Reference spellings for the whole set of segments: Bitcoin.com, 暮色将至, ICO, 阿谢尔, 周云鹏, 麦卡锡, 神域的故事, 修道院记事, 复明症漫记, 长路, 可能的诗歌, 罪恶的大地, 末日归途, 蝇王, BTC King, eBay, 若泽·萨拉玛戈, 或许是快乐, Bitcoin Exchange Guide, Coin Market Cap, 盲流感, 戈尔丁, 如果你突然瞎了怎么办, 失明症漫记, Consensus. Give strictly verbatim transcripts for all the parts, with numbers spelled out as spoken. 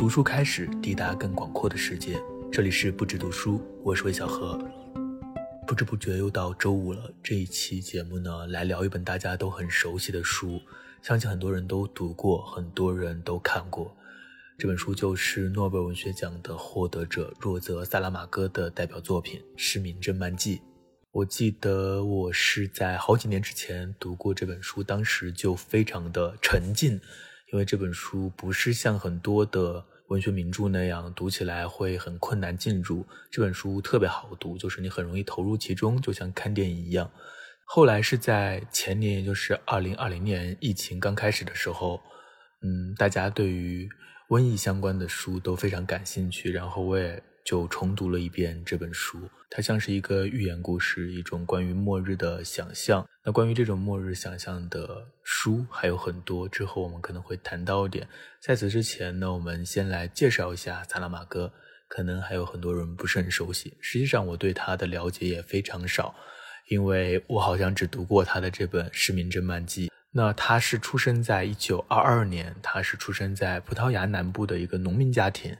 读书开始，抵达更广阔的世界。这里是不止读书，我是魏小何。不知不觉又到周五了，这一期节目呢，来聊一本大家都很熟悉的书，相信很多人都读过，很多人都看过。这本书就是诺贝尔文学奖的获得者若泽·萨拉玛戈的代表作品《失明症漫记》。我记得我是在好几年之前读过这本书，当时就非常的沉浸，因为这本书不是像很多的文学名著那样读起来会很困难进入，这本书特别好读，就是你很容易投入其中，就像看电影一样。后来是在前年，也就是二零二零年疫情刚开始的时候，嗯，大家对于瘟疫相关的书都非常感兴趣，然后我也就重读了一遍这本书。它像是一个寓言故事，一种关于末日的想象。那关于这种末日想象的书还有很多，之后我们可能会谈到一点。在此之前呢，我们先来介绍一下萨拉玛戈，可能还有很多人不是很熟悉，实际上我对他的了解也非常少，因为我好像只读过他的这本《失明症漫记》。那他是出生在一九二二年，他是出生在葡萄牙南部的一个农民家庭。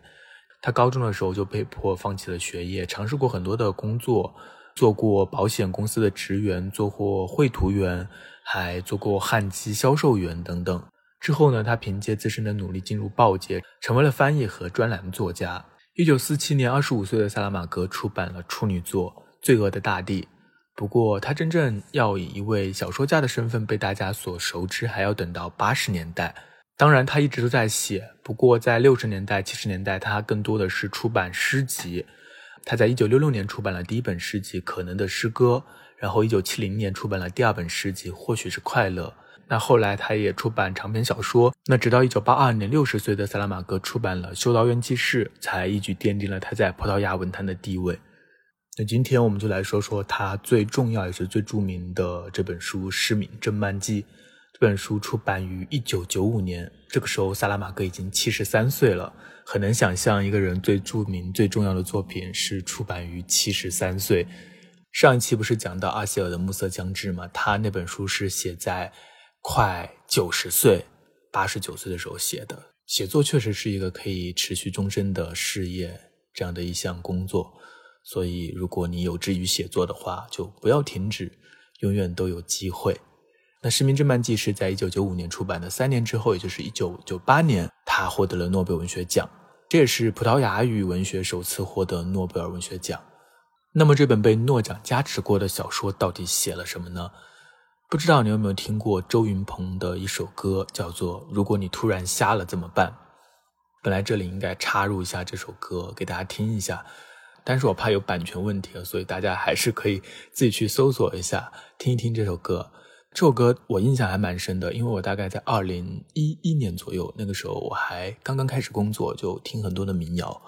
他高中的时候就被迫放弃了学业，尝试过很多的工作，做过保险公司的职员，做过绘图员，还做过焊机销售员等等。之后呢，他凭借自身的努力进入报界，成为了翻译和专栏作家。一九四七年二十五岁的萨拉玛戈出版了处女作《罪恶的大地》，不过他真正要以一位小说家的身份被大家所熟知，还要等到八十年代。当然他一直都在写，不过在六十年代七十年代他更多的是出版诗集。他在一九六六年出版了第一本诗集《可能的诗歌》，然后一九七零年出版了第二本诗集《或许是快乐》。那后来他也出版长篇小说，那直到一九八二年六十岁的萨拉玛戈出版了《修道院记事》，才一举奠定了他在葡萄牙文坛的地位。那今天我们就来说说他最重要也是最著名的这本书《失明症漫记》。这本书出版于一九九五年，这个时候萨拉玛戈已经七十三岁了，很能想象一个人最著名最重要的作品是出版于七十三岁。上一期不是讲到阿谢尔的《暮色将至》吗？他那本书是写在快九十岁八十九岁的时候写的。写作确实是一个可以持续终身的事业，这样的一项工作，所以如果你有志于写作的话，就不要停止，永远都有机会。那《失明症漫记》是在一九九五年出版的，三年之后，也就是一九九八年，他获得了诺贝尔文学奖，这也是葡萄牙语文学首次获得诺贝尔文学奖。那么这本被诺奖加持过的小说到底写了什么呢？不知道你有没有听过周云鹏的一首歌，叫做《如果你突然瞎了怎么办》。本来这里应该插入一下这首歌给大家听一下，但是我怕有版权问题，所以大家还是可以自己去搜索一下，听一听这首歌。这首歌我印象还蛮深的，因为我大概在二零一一年左右，那个时候我还刚刚开始工作，就听很多的民谣，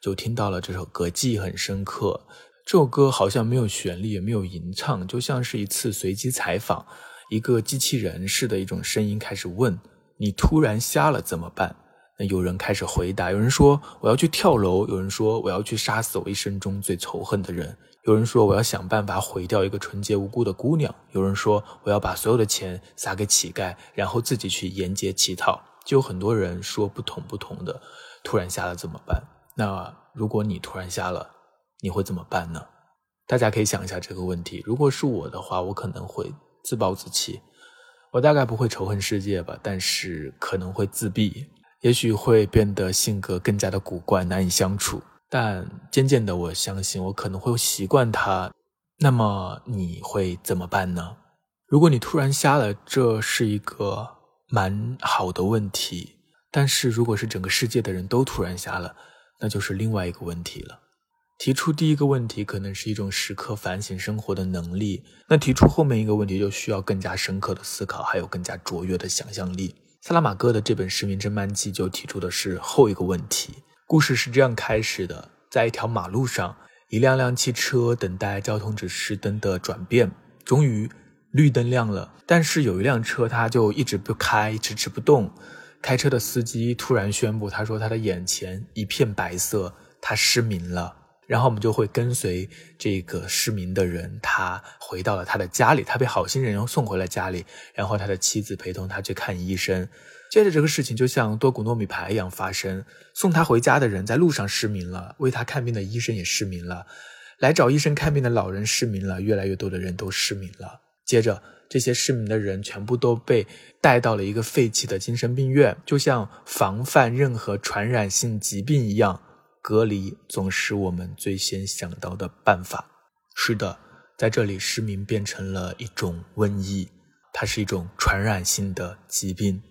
就听到了这首歌，记忆很深刻。这首歌好像没有旋律，也没有吟唱，就像是一次随机采访，一个机器人似的一种声音开始问你突然瞎了怎么办。那有人开始回答，有人说我要去跳楼，有人说我要去杀死我一生中最仇恨的人，有人说我要想办法毁掉一个纯洁无辜的姑娘，有人说我要把所有的钱撒给乞丐，然后自己去沿街乞讨。就有很多人说不同不同的突然瞎了怎么办。那如果你突然瞎了你会怎么办呢？大家可以想一下这个问题。如果是我的话，我可能会自暴自弃，我大概不会仇恨世界吧，但是可能会自闭，也许会变得性格更加的古怪，难以相处。但渐渐的我相信我可能会习惯它。那么你会怎么办呢？如果你突然瞎了，这是一个蛮好的问题，但是如果是整个世界的人都突然瞎了，那就是另外一个问题了。提出第一个问题可能是一种时刻反省生活的能力，那提出后面一个问题就需要更加深刻的思考，还有更加卓越的想象力。萨拉玛戈的这本《失明症漫记》就提出的是后一个问题。故事是这样开始的，在一条马路上，一辆辆汽车等待交通指示灯的转变，终于绿灯亮了，但是有一辆车它就一直不开，迟迟不动。开车的司机突然宣布，他说他的眼前一片白色，他失明了。然后我们就会跟随这个失明的人，他回到了他的家里，他被好心人又送回了家里，然后他的妻子陪同他去看医生。接着这个事情就像多古糯米牌一样发生，送他回家的人在路上失明了，为他看病的医生也失明了，来找医生看病的老人失明了，越来越多的人都失明了。接着这些失明的人全部都被带到了一个废弃的精神病院，就像防范任何传染性疾病一样，隔离总是我们最先想到的办法。是的，在这里失明变成了一种瘟疫，它是一种传染性的疾病。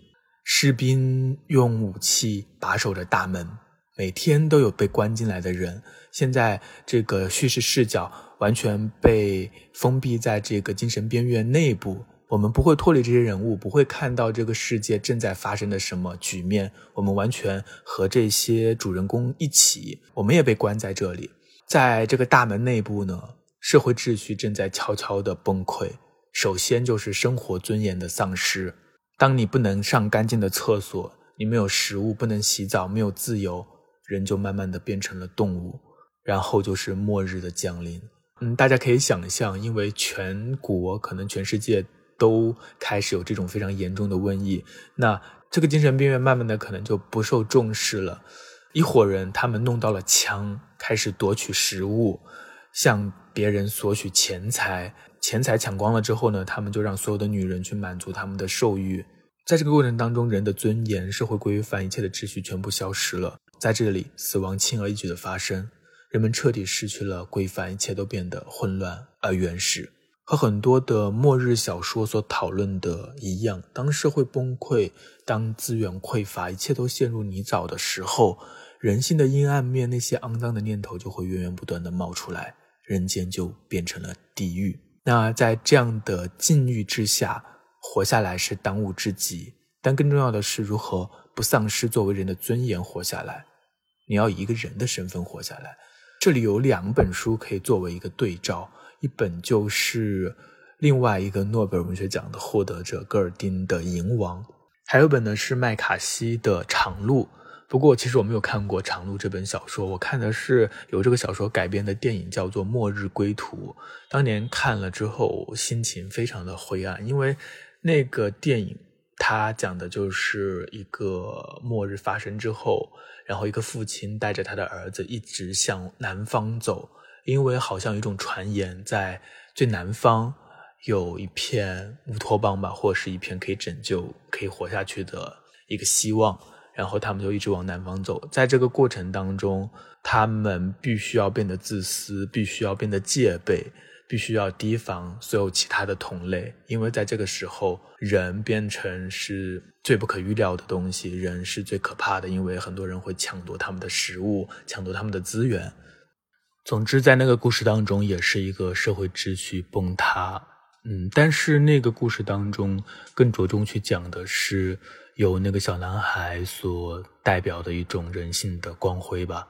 士兵用武器把守着大门，每天都有被关进来的人，现在这个叙事视角完全被封闭在这个精神边缘内部，我们不会脱离这些人物，不会看到这个世界正在发生的什么局面，我们完全和这些主人公一起，我们也被关在这里。在这个大门内部呢，社会秩序正在悄悄地崩溃，首先就是生活尊严的丧失。当你不能上干净的厕所，你没有食物，不能洗澡，没有自由，人就慢慢的变成了动物，然后就是末日的降临。嗯，大家可以想象，因为全国可能全世界都开始有这种非常严重的瘟疫，那这个精神病院慢慢的可能就不受重视了。一伙人他们弄到了枪，开始夺取食物，向别人索取钱财，钱财抢光了之后呢，他们就让所有的女人去满足他们的兽欲。在这个过程当中，人的尊严、社会规范、一切的秩序全部消失了。在这里，死亡轻而易举的发生，人们彻底失去了规范，一切都变得混乱而原始。和很多的末日小说所讨论的一样，当社会崩溃，当资源匮乏，一切都陷入泥沼的时候，人性的阴暗面，那些肮脏的念头就会源源不断的冒出来，人间就变成了地狱。那在这样的境遇之下，活下来是当务之急，但更重要的是如何不丧失作为人的尊严活下来。你要以一个人的身份活下来。这里有两本书可以作为一个对照，一本就是另外一个诺贝尔文学奖的获得者戈尔丁的《蝇王》，还有一本呢是麦卡锡的《长路》。不过其实我没有看过《长路》这本小说，我看的是由这个小说改编的电影，叫做《末日归途》。当年看了之后心情非常的灰暗，因为那个电影它讲的就是一个末日发生之后，然后一个父亲带着他的儿子一直向南方走，因为好像有一种传言在最南方有一片乌托邦吧，或是一片可以拯救可以活下去的一个希望，然后他们就一直往南方走。在这个过程当中，他们必须要变得自私，必须要变得戒备，必须要提防所有其他的同类，因为在这个时候人变成是最不可预料的东西，人是最可怕的，因为很多人会抢夺他们的食物，抢夺他们的资源。总之在那个故事当中也是一个社会秩序崩塌。嗯，但是那个故事当中更着重去讲的是有那个小男孩所代表的一种人性的光辉吧。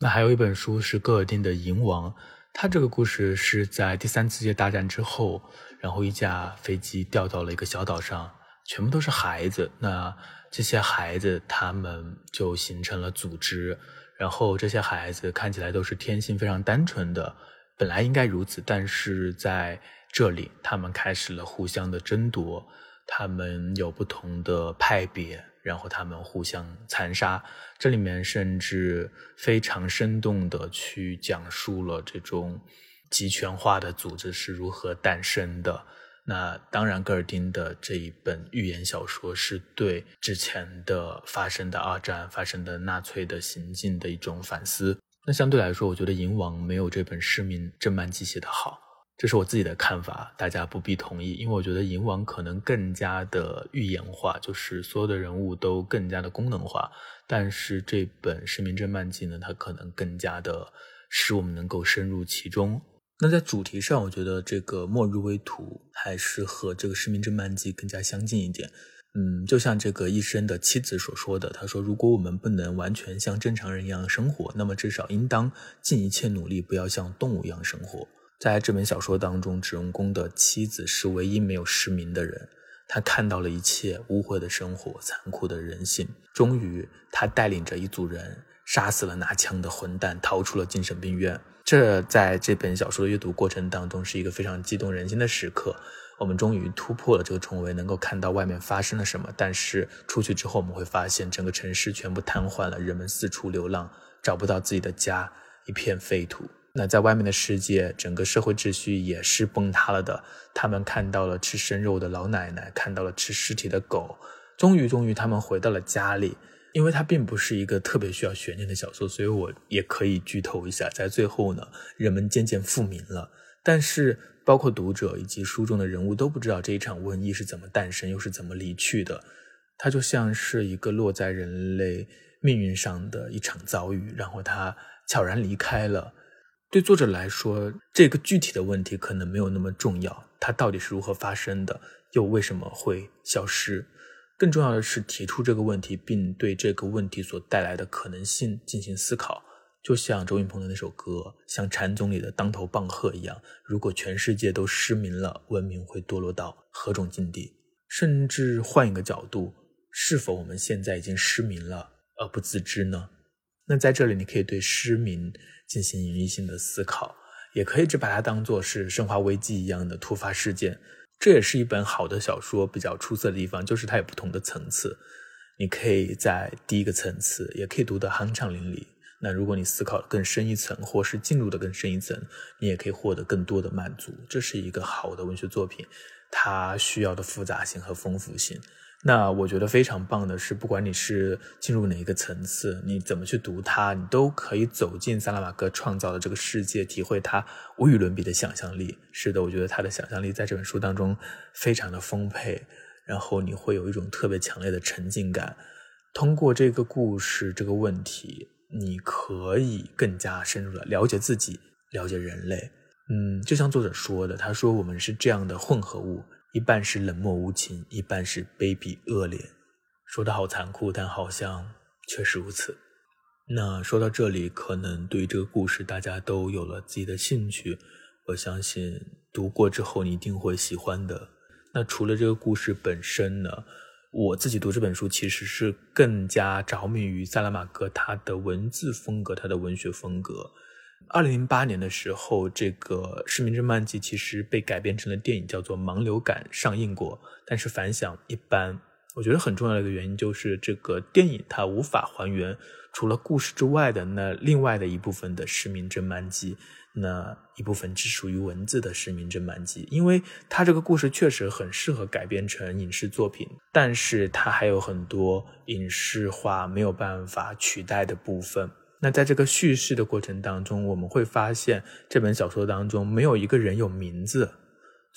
那还有一本书是戈尔丁的《蝇王》，他这个故事是在第三次世界大战之后，然后一架飞机掉到了一个小岛上，全部都是孩子，那这些孩子他们就形成了组织，然后这些孩子看起来都是天性非常单纯的，本来应该如此，但是在这里他们开始了互相的争夺，他们有不同的派别，然后他们互相残杀。这里面甚至非常生动地去讲述了这种集权化的组织是如何诞生的。那当然戈尔丁的这一本寓言小说是对之前的发生的二战发生的纳粹的行径的一种反思。那相对来说我觉得《蝇王》没有这本《失明郑曼基》写的好，这是我自己的看法，大家不必同意，因为我觉得《蝇王》可能更加的预言化，就是所有的人物都更加的功能化，但是这本《失明郑曼基》呢，它可能更加的使我们能够深入其中。那在主题上我觉得这个《末日归途》还是和这个《失明郑曼基》更加相近一点。嗯，就像这个医生的妻子所说的，他说如果我们不能完全像正常人一样生活，那么至少应当尽一切努力不要像动物一样生活。在这本小说当中，主人公的妻子是唯一没有失明的人，她看到了一切污秽的生活，残酷的人性，终于她带领着一组人杀死了拿枪的混蛋，逃出了精神病院。这在这本小说的阅读过程当中是一个非常激动人心的时刻，我们终于突破了这个重围，能够看到外面发生了什么。但是出去之后我们会发现整个城市全部瘫痪了，人们四处流浪，找不到自己的家，一片废土。那在外面的世界，整个社会秩序也是崩塌了的，他们看到了吃生肉的老奶奶，看到了吃尸体的狗，终于终于他们回到了家里。因为它并不是一个特别需要悬念的小说，所以我也可以剧透一下，在最后呢，人们渐渐复明了，但是包括读者以及书中的人物都不知道这一场瘟疫是怎么诞生又是怎么离去的。它就像是一个落在人类命运上的一场遭遇，然后它悄然离开了。对作者来说，这个具体的问题可能没有那么重要，它到底是如何发生的，又为什么会消失，更重要的是提出这个问题并对这个问题所带来的可能性进行思考。就像周云鹏的那首歌，像禅宗里的当头棒喝一样，如果全世界都失明了，文明会堕落到何种境地。甚至换一个角度，是否我们现在已经失明了而不自知呢？那在这里你可以对失明进行引喻性的思考，也可以只把它当作是生化危机一样的突发事件。这也是一本好的小说比较出色的地方，就是它有不同的层次，你可以在第一个层次也可以读得酣畅淋漓，那如果你思考更深一层或是进入的更深一层，你也可以获得更多的满足。这是一个好的文学作品，它需要的复杂性和丰富性。那我觉得非常棒的是，不管你是进入哪一个层次，你怎么去读它，你都可以走进萨拉玛戈创造的这个世界，体会它无与伦比的想象力。是的，我觉得他的想象力在这本书当中非常的丰沛，然后你会有一种特别强烈的沉浸感。通过这个故事这个问题，你可以更加深入的了解自己，了解人类。嗯，就像作者说的，他说我们是这样的混合物，一半是冷漠无情，一半是卑鄙恶劣。说得好残酷，但好像确实如此。那说到这里，可能对于这个故事大家都有了自己的兴趣，我相信读过之后你一定会喜欢的。那除了这个故事本身呢，我自己读这本书其实是更加着迷于萨拉玛戈他的文字风格，他的文学风格。二零零八年的时候，这个《失明症漫记》其实被改编成了电影，叫做《盲流感》，上映过，但是反响一般。我觉得很重要的一个原因就是这个电影它无法还原除了故事之外的那另外的一部分的失明症漫记，那一部分只属于文字的失明症漫记。因为它这个故事确实很适合改编成影视作品，但是它还有很多影视化没有办法取代的部分。那在这个叙事的过程当中，我们会发现这本小说当中没有一个人有名字，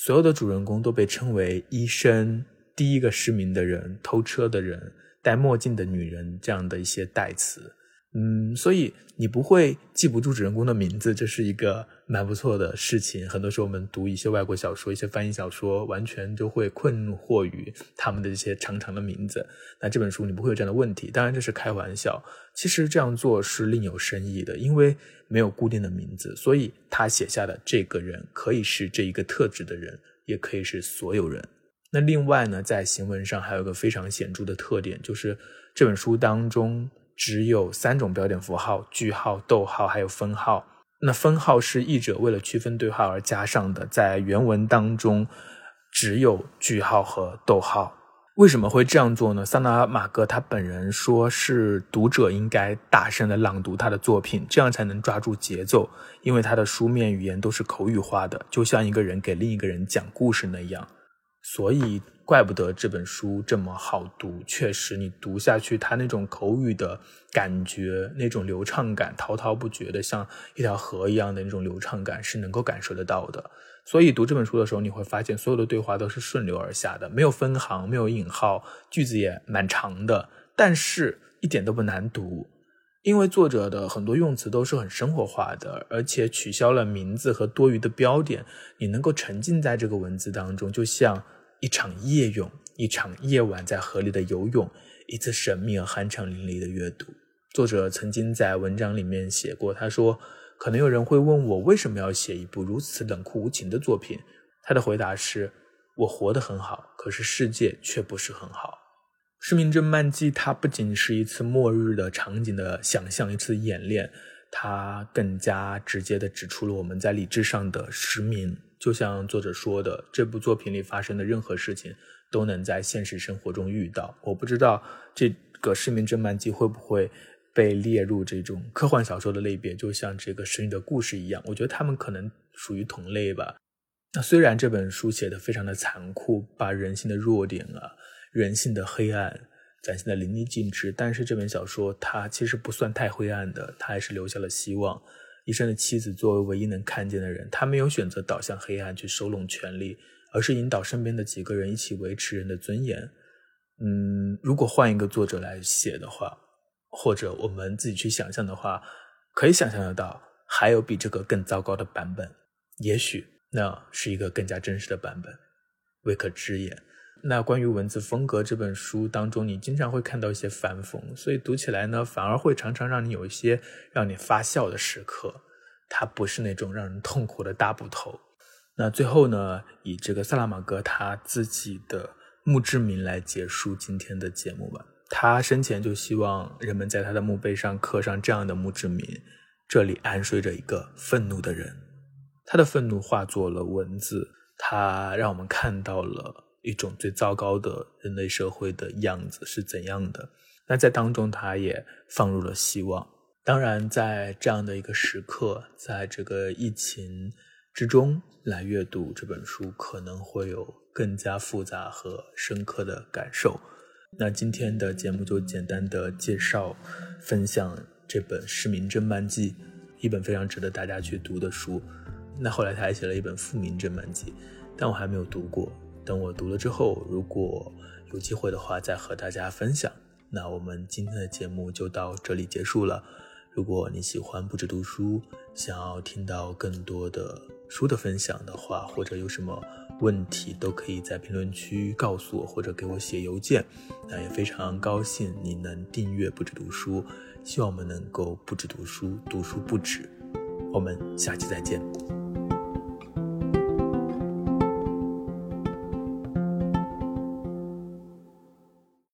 所有的主人公都被称为医生、第一个失明的人、偷车的人、戴墨镜的女人这样的一些代词。嗯，所以你不会记不住主人公的名字，这是一个蛮不错的事情。很多时候我们读一些外国小说、一些翻译小说，完全就会困惑于他们的这些长长的名字，那这本书你不会有这样的问题。当然这是开玩笑，其实这样做是另有深意的，因为没有固定的名字，所以他写下的这个人可以是这一个特质的人，也可以是所有人。那另外呢，在行文上还有一个非常显著的特点，就是这本书当中只有三种标点符号，句号、逗号还有分号。那分号是译者为了区分对号而加上的，在原文当中只有句号和逗号。为什么会这样做呢？萨拉玛戈他本人说是读者应该大声的朗读他的作品，这样才能抓住节奏，因为他的书面语言都是口语化的，就像一个人给另一个人讲故事那样。所以怪不得这本书这么好读，确实你读下去它那种口语的感觉，那种流畅感，滔滔不绝的像一条河一样的那种流畅感是能够感受得到的。所以读这本书的时候你会发现所有的对话都是顺流而下的，没有分行，没有引号，句子也蛮长的，但是一点都不难读，因为作者的很多用词都是很生活化的，而且取消了名字和多余的标点，你能够沉浸在这个文字当中，就像一场夜泳，一场夜晚在河里的游泳，一次神秘而酣畅淋漓的阅读。作者曾经在文章里面写过，他说可能有人会问我为什么要写一部如此冷酷无情的作品，他的回答是我活得很好，可是世界却不是很好。《失明症漫记》它不仅是一次末日的场景的想象，一次演练，它更加直接地指出了我们在理智上的失明。就像作者说的，这部作品里发生的任何事情都能在现实生活中遇到。我不知道这个《失明症漫记》会不会被列入这种科幻小说的类别，就像这个《神域的故事》一样，我觉得他们可能属于同类吧。那虽然这本书写得非常的残酷，把人性的弱点啊、人性的黑暗展现得淋漓尽致，但是这本小说它其实不算太灰暗的，它还是留下了希望。医生的妻子作为唯一能看见的人，她没有选择倒向黑暗去收拢权力，而是引导身边的几个人一起维持人的尊严。嗯，如果换一个作者来写的话，或者我们自己去想象的话，可以想象得到还有比这个更糟糕的版本，也许那是一个更加真实的版本，未可知也。那关于文字风格，这本书当中你经常会看到一些反讽，所以读起来呢反而会常常让你有一些让你发笑的时刻，它不是那种让人痛苦的大部头。那最后呢，以这个萨拉玛戈他自己的墓志铭来结束今天的节目吧。他生前就希望人们在他的墓碑上刻上这样的墓志铭，这里安睡着一个愤怒的人。他的愤怒化作了文字，他让我们看到了一种最糟糕的人类社会的样子是怎样的。那在当中他也放入了希望。当然在这样的一个时刻，在这个疫情之中来阅读这本书，可能会有更加复杂和深刻的感受。那今天的节目就简单的介绍分享这本《失明症漫记》，一本非常值得大家去读的书。那后来他还写了一本《复明症漫记》，但我还没有读过，等我读了之后，如果有机会的话再和大家分享。那我们今天的节目就到这里结束了。如果你喜欢不止读书，想要听到更多的书的分享的话，或者有什么问题都可以在评论区告诉我，或者给我写邮件。那也非常高兴你能订阅不止读书，希望我们能够不止读书，读书不止。我们下期再见。